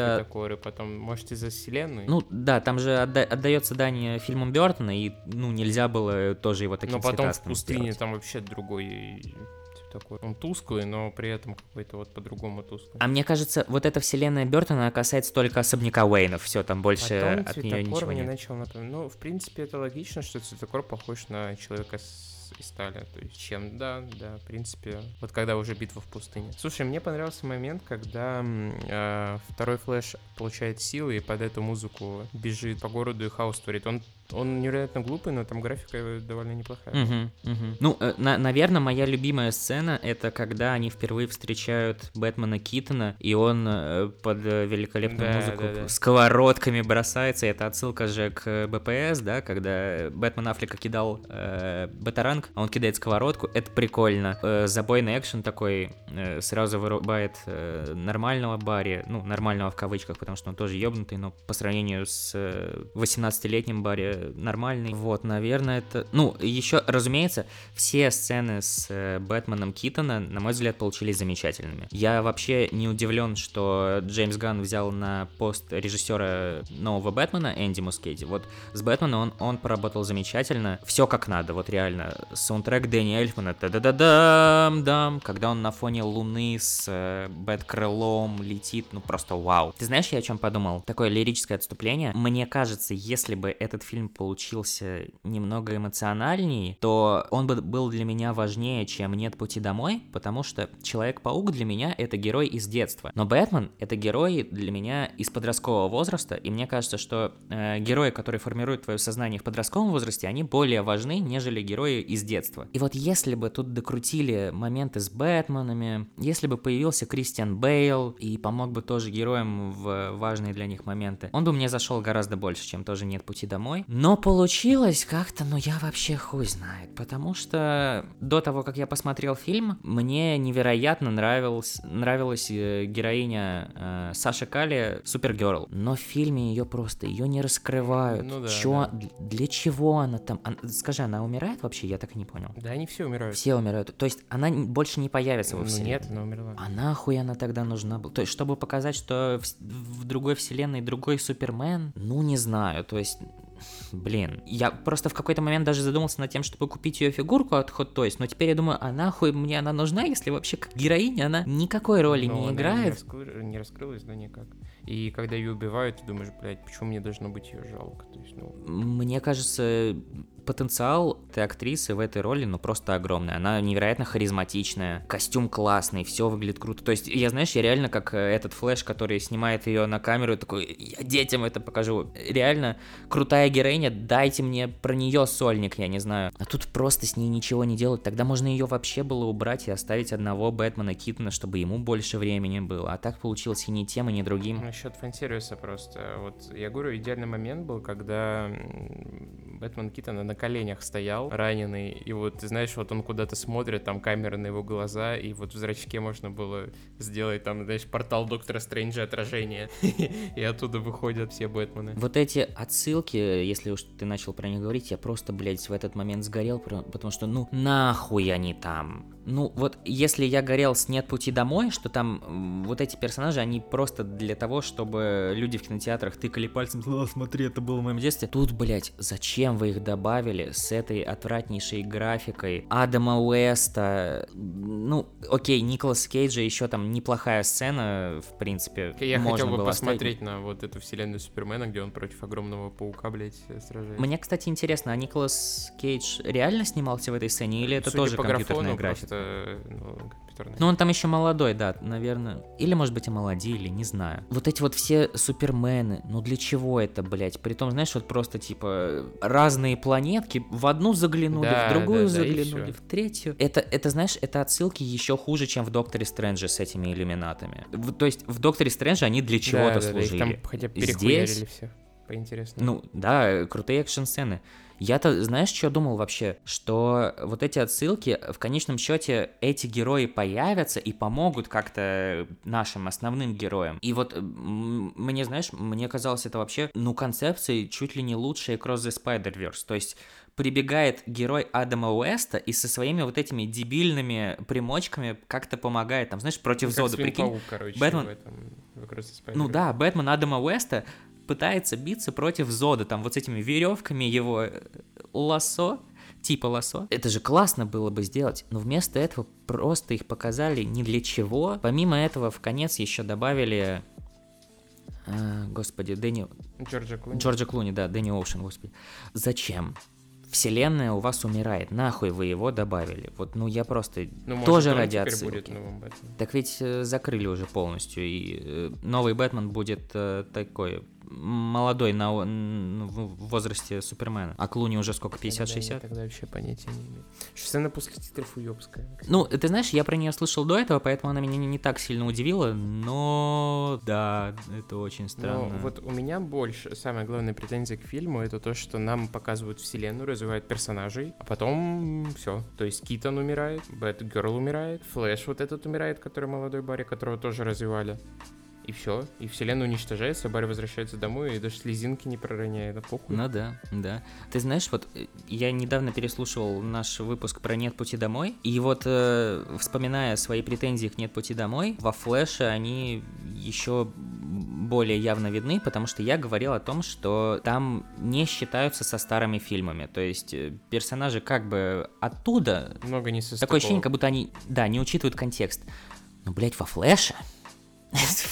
Потом, может, из-за вселенной? Ну, да, там же отдается дань фильмам Бёртона, и, ну, нельзя было тоже его таким цветастым. Но потом в пустыне сделать. Там вообще другой... такой. Он тусклый, но при этом какой-то вот по-другому тусклый. А мне кажется, вот эта вселенная Бёртона касается только особняка Уэйнов, все там больше от нее ничего нет. Ну, в принципе, это логично, что цветокор похож на человека из Стали, то есть чем, да, в принципе, вот когда уже битва в пустыне. Слушай, мне понравился момент, когда второй Флэш получает силы и под эту музыку бежит по городу и хаос творит. Он невероятно глупый, но там графика довольно неплохая. Ну, наверное, моя любимая сцена — это когда они впервые встречают Бэтмена Китона, и он под великолепную музыку сковородками бросается. Это отсылка же к БПС, да, когда Бэтмен Афлика кидал батаранг, а он кидает сковородку. Это прикольно. Забойный экшен такой сразу вырубает нормального Барри, ну, нормального в кавычках, потому что он тоже ёбнутый, но по сравнению с 18-летним Барри нормальный. Вот, наверное, это... Ну, еще, разумеется, все сцены с Бэтменом Китона, на мой взгляд, получились замечательными. Я вообще не удивлен, что Джеймс Ганн взял на пост режиссера нового Бэтмена Энди Мускетти. Вот с Бэтменом он поработал замечательно. Все как надо, вот реально. Саундтрек Дэни Эльфмана. Та-да-да-дам-дам. Когда он на фоне луны с Бэткрылом летит, ну просто вау. Ты знаешь, я о чем подумал? Такое лирическое отступление. Мне кажется, если бы этот фильм получился немного эмоциональней, то он бы был для меня важнее, чем «Нет пути домой», потому что Человек-паук для меня — это герой из детства. Но Бэтмен — это герой для меня из подросткового возраста, и мне кажется, что герои, которые формируют твое сознание в подростковом возрасте, они более важны, нежели герои из детства. И вот если бы тут докрутили моменты с Бэтменами, если бы появился Кристиан Бейл и помог бы тоже героям в важные для них моменты, он бы мне зашел гораздо больше, чем тоже «Нет пути домой». Но получилось как-то, ну я вообще хуй знает, потому что до того, как я посмотрел фильм, мне невероятно нравилась героиня Саши Кали, Супергёрл. Но в фильме ее просто, ее не раскрывают. Ну да, Для чего она там? Скажи, она умирает вообще? Я так и не понял. Да, они все умирают. Все умирают. То есть она больше не появится во вселенной? Нет, она умерла. А нахуй она тогда нужна была? То есть, чтобы показать, что в другой вселенной другой Супермен? Ну, не знаю, то есть... Блин, я просто в какой-то момент даже задумался над тем, чтобы купить ее фигурку от Hot Toys, но теперь я думаю, а нахуй мне она нужна, если вообще как героиня она никакой роли не играет. Не раскрылась, да никак. И когда ее убивают, ты думаешь, блядь, почему мне должно быть ее жалко? То есть, ну... Мне кажется, потенциал этой актрисы в этой роли, ну, просто огромный. Она невероятно харизматичная, костюм классный, все выглядит круто. То есть, я, знаешь, я реально как этот Флэш, который снимает ее на камеру, такой, я детям это покажу. Реально крутая героиня, дайте мне про нее сольник, я не знаю. А тут просто с ней ничего не делают. Тогда можно ее вообще было убрать и оставить одного Бэтмена Китона, чтобы ему больше времени было. А так получилось и ни тем, и ни другим. Насчет фан-сервиса просто. Вот, я говорю, идеальный момент был, когда Бэтмен Китона на коленях стоял, раненый, и вот, ты знаешь, вот он куда-то смотрит, там камера на его глаза, и вот в зрачке можно было сделать, там, знаешь, портал Доктора Стрэнджа отражение, и оттуда выходят все Бэтмены. Вот эти отсылки, если уж ты начал про них говорить, я просто, блядь, в этот момент сгорел, потому что, ну, нахуй они там. Ну, вот, если я горел с «Нет пути домой», что там вот эти персонажи, они просто для того, чтобы люди в кинотеатрах тыкали пальцем, смотри, это было в моем детстве. Тут, блядь, зачем вы их добавили с этой отвратнейшей графикой Адама Уэста? Ну, окей, Николас Кейджа еще там неплохая сцена, в принципе, я можно хотел бы посмотреть оставить. На вот эту вселенную Супермена, где он против огромного паука, блядь, сражается. Мне, кстати, интересно, а Николас Кейдж реально снимался в этой сцене, или это тоже компьютерная графика? Ну, он там еще молодой, да, наверное. Или, может быть, омолодили, не знаю. Вот эти вот все Супермены, ну для чего это, блядь? Притом, знаешь, вот просто, типа, разные планетки в одну заглянули, да, в другую заглянули, в третью. Это, знаешь, это отсылки еще хуже, чем в Докторе Стрэнджа с этими иллюминатами. То есть в Докторе Стрэнджа они для чего-то служили. Да, там хотя бы перехуярили всех, поинтереснее. Ну, да, крутые экшн-сцены. Я-то, знаешь, что думал вообще? Что вот эти отсылки, в конечном счете, эти герои появятся и помогут как-то нашим основным героям. И вот мне, знаешь, мне казалось это вообще, ну, концепцией чуть ли не лучшей Across the Spider-Verse. То есть прибегает герой Адама Уэста и со своими вот этими дебильными примочками как-то помогает. Там, знаешь, против Зода, прикинь. Паук, короче, Бэтмен... в Across the Spider-Verse. Ну да, Бэтмен Адама Уэста пытается биться против Зода, там вот с этими веревками его лассо, типа лассо. Это же классно было бы сделать, но вместо этого просто их показали ни для чего. Помимо этого в конец еще добавили... Господи, Джорджа Клуни. Джорджа Клуни, да, Дэнни Оушен, господи. Зачем? Вселенная у вас умирает, нахуй вы его добавили. Вот, ну я просто... Ну, тоже радиация. Так ведь закрыли уже полностью, и новый Бэтмен будет такой... молодой в возрасте Супермена. А Клуни уже сколько, 50-60? Тогда вообще понятия не имею. Что сцена после титров уёбская. Ну, ты знаешь, я про нее слышал до этого, поэтому она меня не так сильно удивила, но... Да, это очень странно. Но вот у меня больше, самая главная претензия к фильму, это то, что нам показывают вселенную, развивают персонажей, а потом все. То есть Китон умирает, Бэтгёрл умирает, Флэш вот этот умирает, который молодой Барри, которого тоже развивали. И все, и вселенная уничтожается, Барри возвращается домой, и даже слезинки не пророняет, а похуй. Ну да, да. Ты знаешь, вот я недавно переслушивал наш выпуск про «Нет пути домой», и вот, вспоминая свои претензии к «Нет пути домой», во «Флэше» они еще более явно видны, потому что я говорил о том, что там не считаются со старыми фильмами, то есть персонажи как бы оттуда... Много не состыковано. Такое ощущение, как будто они, да, не учитывают контекст. Но, блядь, во «Флэше»...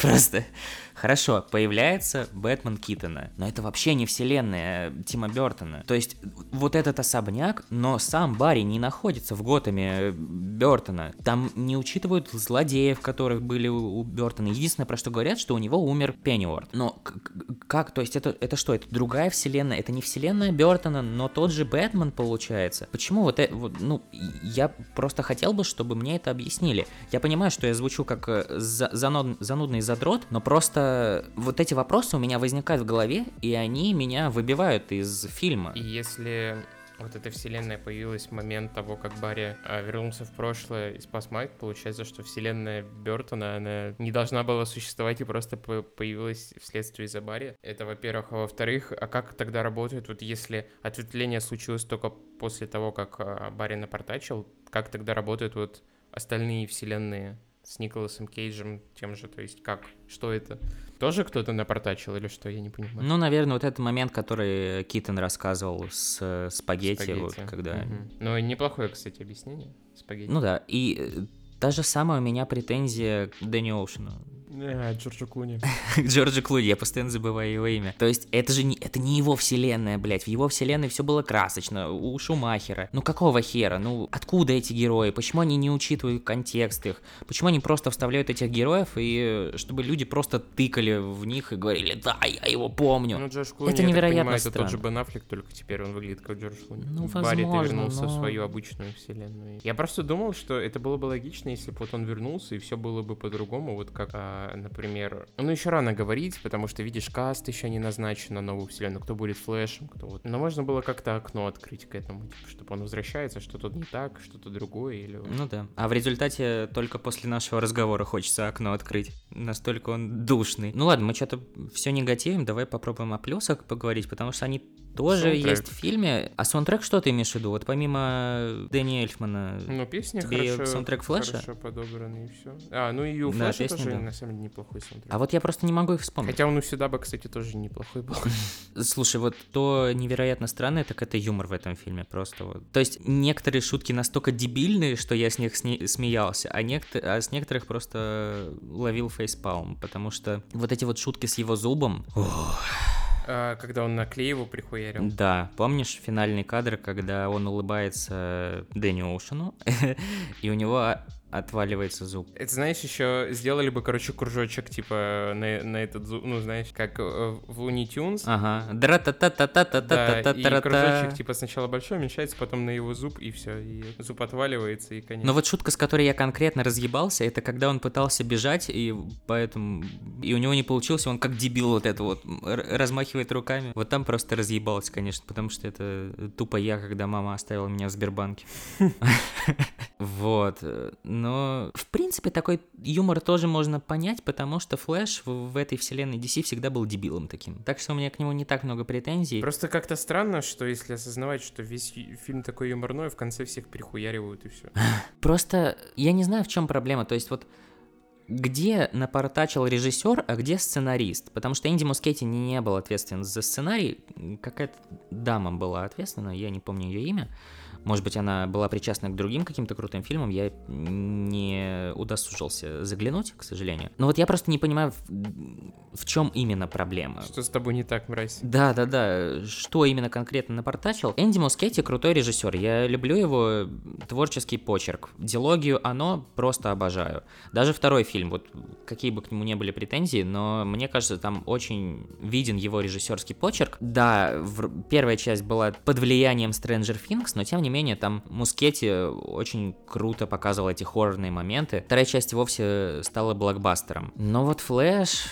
Просто хорошо, появляется Бэтмен Китона, но это вообще не вселенная Тима Бёртона. То есть вот этот особняк, но сам Барри не находится в Готэме Бёртона. Там не учитывают злодеев, которых были у Бёртона. Единственное, про что говорят, что у него умер Пенниуорт. Но как? То есть это что? Это другая вселенная? Это не вселенная Бёртона, но тот же Бэтмен получается. Почему вот это... Вот, ну, я просто хотел бы, чтобы мне это объяснили. Я понимаю, что я звучу как занудный задрот, но просто вот эти вопросы у меня возникают в голове, и они меня выбивают из фильма. И если вот эта вселенная появилась в момент того, как Барри вернулся в прошлое и спас Майк, получается, что вселенная Бёртона, она не должна была существовать и просто появилась вследствие из-за Барри. Это, во-первых. А во-вторых, а как тогда работает, вот если ответвление случилось только после того, как Барри напортачил, как тогда работают вот остальные вселенные? С Николасом Кейджем тем же, то есть как? Что это? Тоже кто-то напортачил или что? Я не понимаю. Ну, наверное, вот этот момент, который Китон рассказывал с спагетти. Вот, когда... Угу. Ну, неплохое, кстати, объяснение спагетти. Ну да, и та же самая у меня претензия к Дэнни Оушену. Джорджу Клуни. Джорджу Клуни, я постоянно забываю его имя. То есть это не его вселенная, блядь. В его вселенной все было красочно, у Шумахера. Ну какого хера? Ну откуда эти герои? Почему они не учитывают контекст их? Почему они просто вставляют этих героев, и чтобы люди просто тыкали в них и говорили: да, я его помню. Ну, Джордж Клуни, это невероятно странно. Это тот же Бен Аффлек, только теперь он выглядит как Джордж Клуни. Ну, возможно, Барри вернулся в свою обычную вселенную. Я просто думал, что это было бы логично, если бы вот он вернулся, и все было бы по-другому, вот как... Например, ну еще рано говорить, потому что, видишь, каст еще не назначен на новую вселенную, кто будет Флэшем, кто вот. Но можно было как-то окно открыть к этому, типа, чтобы он возвращается, что тут не так, что-то другое или... Ну да, а в результате только после нашего разговора хочется окно открыть, настолько он душный. Ну ладно, мы что-то все негативим, давай попробуем о плюсах поговорить, потому что они тоже саундтрек есть в фильме. А саундтрек что ты имеешь в виду? Вот помимо Дэни Эльфмана, ну, песня тебе хорошо, саундтрек Флэша? Хорошо подобраны и все. А, ну и у Флэша да, тоже, да, на самом деле неплохой саундтрек. А вот я просто не могу их вспомнить. Хотя он у Сюдаба, кстати, тоже неплохой был. Слушай, вот то невероятно странное, так это юмор в этом фильме просто вот. То есть некоторые шутки настолько дебильные, что я с них смеялся, а с некоторых просто ловил фейспалм, потому что вот эти вот шутки с его зубом... Когда он на Клееву прихуярил. Да, помнишь финальный кадр, когда он улыбается Дэнни Оушену, и у него отваливается зуб. Это, знаешь, еще сделали бы, короче, кружочек, типа, на этот зуб, ну, знаешь, как в Луни Тюнс. Ага. Да, и кружочек, типа, сначала большой, уменьшается, потом на его зуб, и все, и зуб отваливается, и конец. Но вот шутка, с которой я конкретно разъебался, это когда он пытался бежать, и поэтому... И у него не получилось, он как дебил вот это вот, размахивает руками. Вот там просто разъебался, конечно, потому что это тупо я, когда мама оставила меня в Сбербанке. Вот. Но, в принципе, такой юмор тоже можно понять, потому что Флэш в этой вселенной DC всегда был дебилом таким. Так что у меня к нему не так много претензий. Просто как-то странно, что если осознавать, что весь фильм такой юморной, в конце всех перехуяривают и все. Просто я не знаю, в чем проблема. То есть вот где напортачил режиссер, а где сценарист? Потому что Энди Мускетти не был ответственен за сценарий. Какая-то дама была ответственна, я не помню ее имя. Может быть, она была причастна к другим каким-то крутым фильмам, я не удосужился заглянуть, к сожалению. Но вот я просто не понимаю, в чем именно проблема. Что с тобой не так, мразь? Да, что именно конкретно напортачил? Энди Мускетти крутой режиссер, я люблю его творческий почерк. Дилогию «Оно» просто обожаю. Даже второй фильм, вот какие бы к нему ни были претензии, но мне кажется, там очень виден его режиссерский почерк. Да, первая часть была под влиянием Stranger Things, но тем не менее, там Мускетти очень круто показывал эти хоррорные моменты. Вторая часть вовсе стала блокбастером. Но вот Флэш...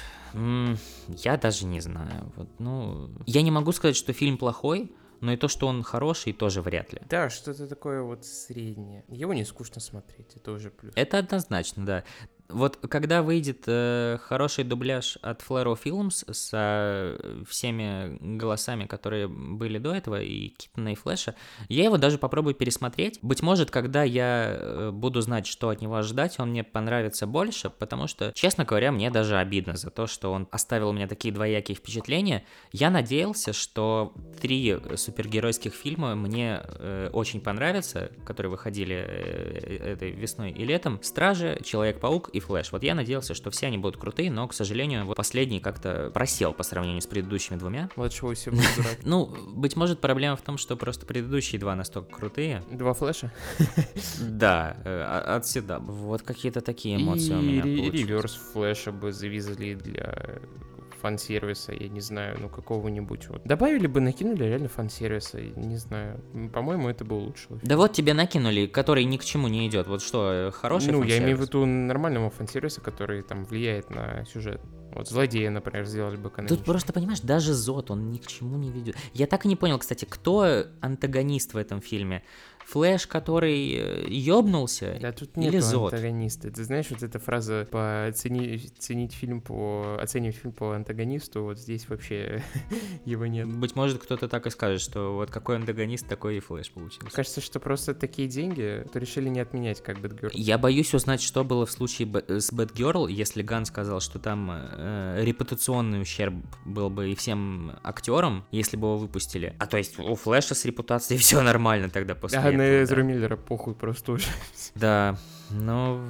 я даже не знаю. Вот, ну... Я не могу сказать, что фильм плохой, но и то, что он хороший, тоже вряд ли. Да, что-то такое вот среднее. Его не скучно смотреть, это уже плюс. Это однозначно, да. Вот когда выйдет хороший дубляж от Флэро Филмс со всеми голосами, которые были до этого, и Китона, и Флэша, я его даже попробую пересмотреть. Быть может, когда я буду знать, что от него ожидать, он мне понравится больше, потому что, честно говоря, мне даже обидно за то, что он оставил у меня такие двоякие впечатления. Я надеялся, что 3 супергеройских фильма мне очень понравятся, которые выходили этой весной и летом. «Стражи», «Человек-паук» и «Флэш». Вот я надеялся, что все они будут крутые, но, к сожалению, вот последний как-то просел по сравнению с предыдущими двумя. Вот чего все будет дурак. Ну, быть может, проблема в том, что просто предыдущие 2 настолько крутые. 2 «Флэша»? Да, от седа. Вот какие-то такие эмоции у меня получились. И реверс «Флэша» бы завезли для фан-сервиса, я не знаю, ну какого-нибудь. Вот. Добавили бы, накинули реально фан-сервиса, не знаю. По-моему, это было лучше. Да вот тебе накинули, который ни к чему не идет. Вот что, хороший фан-сервис? Ну, я имею в виду нормального фан-сервиса, который там влияет на сюжет. Вот злодея, например, сделали бы каноничным. Тут просто, понимаешь, даже Зод, он ни к чему не ведет. Я так и не понял, кстати, кто антагонист в этом фильме? Флэш, который ёбнулся, да, тут или Зод? Антагониста. Ты знаешь, вот эта фраза по оценивать фильм по антагонисту, вот здесь вообще его нет. Быть может, кто-то так и скажет, что вот какой антагонист, такой и Флэш получился. Кажется, что просто такие деньги, то решили не отменять, как Бэтгёрл. Я боюсь узнать, что было в случае с Бэтгёрл, если Ган сказал, что там репутационный ущерб был бы и всем актерам, если бы его выпустили. А то есть у Флэша с репутацией все нормально тогда после этого. На Эзру Миллера похуй просто уже. Да, но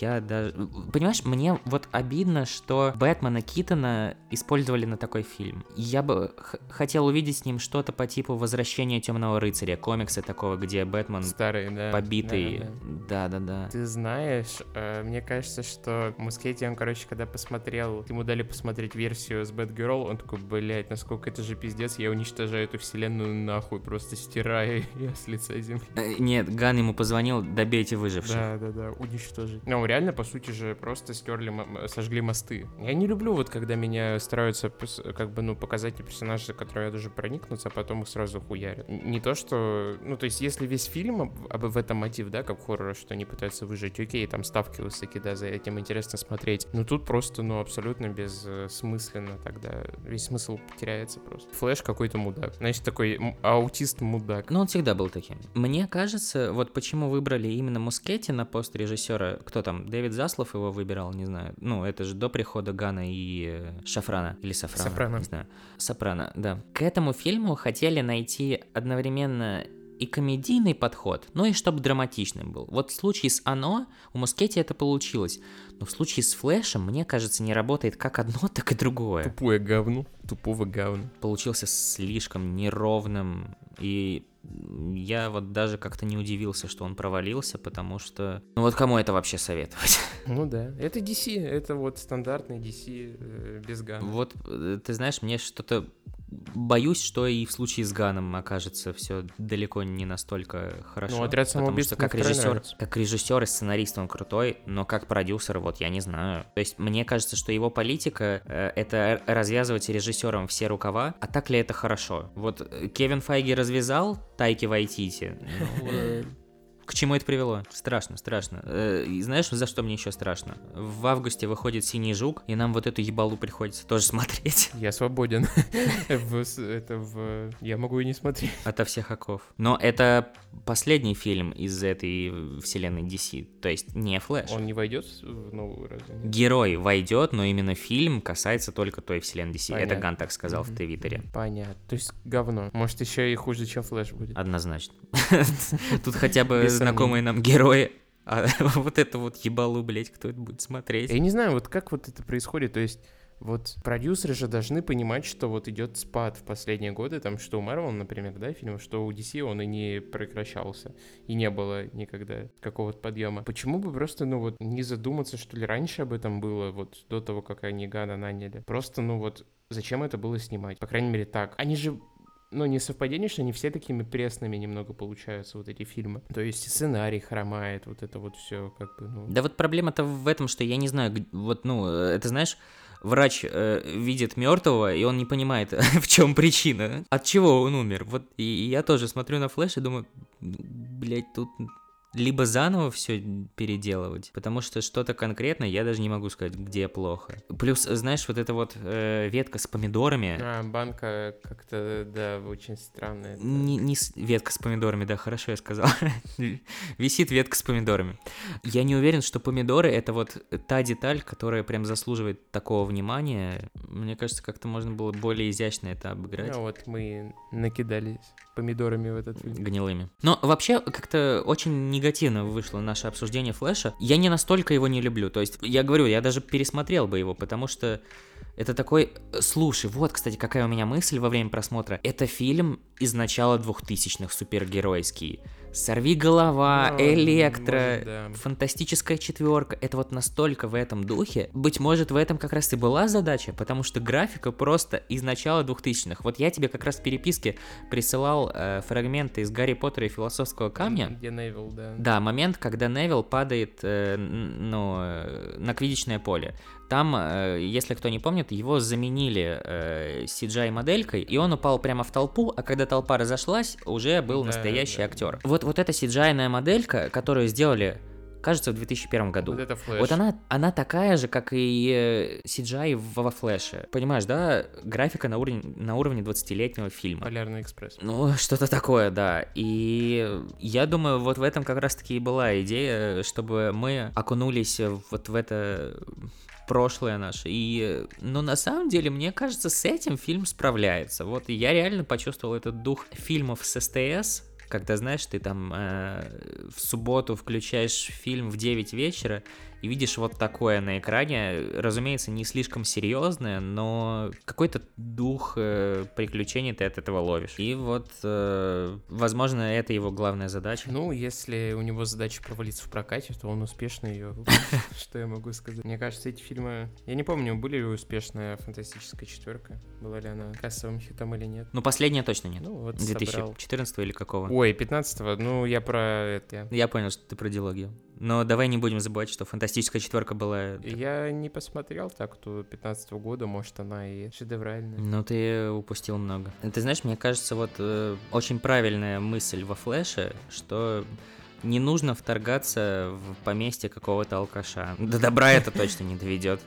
я даже... Понимаешь, мне вот обидно, что Бэтмена Китона использовали на такой фильм. Я бы хотел увидеть с ним что-то по типу «Возвращения Темного рыцаря», комиксы такого, где Бэтмен старый, да, побитый. Да-да-да. Ты знаешь, мне кажется, что Мускетти, он, короче, когда посмотрел, ему дали посмотреть версию с Бэтгёрл, он такой, блять, насколько это же пиздец, я уничтожаю эту вселенную нахуй, просто стираю ее с лица земли. Нет, Ган ему позвонил, добейте выживших. Да-да-да, уничтожить. Ну, реально, по сути же, просто сожгли мосты. Я не люблю, вот, когда меня стараются, как бы, ну, показать персонажа, за которого я должен проникнуться, а потом их сразу хуярят. Не то, что... Ну, то есть, если весь фильм в этом мотив, да, как хоррора, что они пытаются выжить, окей, там ставки высоки, да, за этим интересно смотреть. Но тут просто, ну, абсолютно бессмысленно тогда. Весь смысл теряется просто. Флэш какой-то мудак. Значит, такой аутист-мудак. Ну, он всегда был таким. Мне кажется, вот почему выбрали именно Мускетти на пост режиссера, кто там, Дэвид Заслов его выбирал, не знаю. Ну, это же до прихода Гана и Шафрана. Или Сопрано, не знаю. Сопрано, да. К этому фильму хотели найти одновременно и комедийный подход, но и чтобы драматичным был. Вот в случае с «Оно» у Мускетти это получилось. Но в случае с «Флэшем», мне кажется, не работает как одно, так и другое. Тупое говно. Тупого говна. Получился слишком неровным, и я вот даже как-то не удивился, что он провалился, потому что... Ну вот кому это вообще советовать? Ну да, это DC, это вот стандартный DC без Гана. Вот, ты знаешь, мне что-то... Боюсь, что и в случае с Ганом окажется все далеко не настолько хорошо. Ну, «Отряд самоубийц», потому что как режиссер и сценарист он крутой, но как продюсер, вот я не знаю. То есть мне кажется, что его политика это развязывать режиссером все рукава, а так ли это хорошо? Вот Кевин Файги развязал Тайки Вайтити. К чему это привело? Страшно, страшно. Знаешь, за что мне еще страшно? В августе выходит «Синий жук», и нам вот эту ебалу приходится тоже смотреть. Я свободен. Я могу и не смотреть. Ото всех оков. Но это последний фильм из этой вселенной DC, то есть не «Флэш». Он не войдет в новую раз? Герой войдет, но именно фильм касается только той вселенной DC. Понятно. Это Ган так сказал в Твиттере. Понятно. То есть говно. Может, еще и хуже, чем «Флэш» будет? Однозначно. Тут хотя бы... знакомые нам герои, а вот это вот ебалу, блять, кто это будет смотреть? Я не знаю, вот как вот это происходит, то есть вот продюсеры же должны понимать, что вот идет спад в последние годы, там, что у Marvel, например, да, фильм, что у DC он и не прекращался, и не было никогда какого-то подъема. Почему бы просто, ну вот, не задуматься, что ли, раньше об этом было, вот, до того, как они Гана наняли? Просто, ну вот, зачем это было снимать? По крайней мере, так. Они же... Но не совпадение, что они все такими пресными немного получаются, вот эти фильмы. То есть сценарий хромает, вот это вот все как бы, ну... Да вот проблема-то в этом, что я не знаю, вот, ну, это знаешь, врач видит мертвого, и он не понимает, в чем причина, от чего он умер. Вот, и я тоже смотрю на «Флэш» и думаю, блять, тут... либо заново все переделывать, потому что что-то конкретное я даже не могу сказать, где плохо. Плюс, знаешь, вот эта вот ветка с помидорами. А, банка как-то, да, очень странная. Не ветка с помидорами, да, хорошо я сказал. Висит ветка с помидорами. Я не уверен, что помидоры — это вот та деталь, которая прям заслуживает такого внимания. Мне кажется, как-то можно было более изящно это обыграть. Ну вот мы накидались помидорами в этот фильм. Гнилыми. Но вообще как-то очень негативно вышло наше обсуждение Флэша. Я не настолько его не люблю. То есть, я говорю, я даже пересмотрел бы его, потому что это такой... Слушай, вот, кстати, какая у меня мысль во время просмотра. Это фильм из начала 2000-х, супергеройский. «Сорвиголова», ну, «Электро», может, да. «Фантастическая четверка». Это вот настолько в этом духе. Быть может, в этом как раз и была задача, потому что графика просто из начала 2000-х. Вот я тебе как раз в переписке присылал фрагменты из «Гарри Поттера и философского камня». Где Невилл, да. Да, момент, когда Невилл падает на квиддичное поле. Там, если кто не помнит, его заменили CGI-моделькой, и он упал прямо в толпу, а когда толпа разошлась, уже был настоящий актер. Вот эта CGI-ная моделька, которую сделали, кажется, в 2001 году. Вот это Флэш. Вот она такая же, как и CGI во Флэше. Понимаешь, да? Графика на уровне 20-летнего фильма. «Полярный экспресс». Ну, что-то такое, да. И я думаю, вот в этом как раз-таки и была идея, чтобы мы окунулись вот в это... прошлое наше. Но на самом деле, мне кажется, с этим фильм справляется. Вот я реально почувствовал этот дух фильмов с СТС, когда, знаешь, ты там в субботу включаешь фильм в 9 вечера и видишь вот такое на экране. Разумеется, не слишком серьезное, но какой-то дух приключений ты от этого ловишь. И вот, возможно, это его главная задача. Ну, если у него задача провалиться в прокате, то он успешно ее... Что я могу сказать? Мне кажется, эти фильмы... Я не помню, были ли успешная «Фантастическая четверка». Была ли она кассовым хитом или нет? Ну, последняя точно нет. Ну, вот 2014 или какого? Ой, 15-го. Ну, я про это... Я понял, что ты про дилогию. Но давай не будем забывать, что «Фантастическая четверка» была... Я не посмотрел так, ту 15-го года, может, она и шедевральная. Ну, ты упустил много. Ты знаешь, мне кажется, вот очень правильная мысль во «Флэше», что... Не нужно вторгаться в поместье какого-то алкаша. До добра это точно не доведет.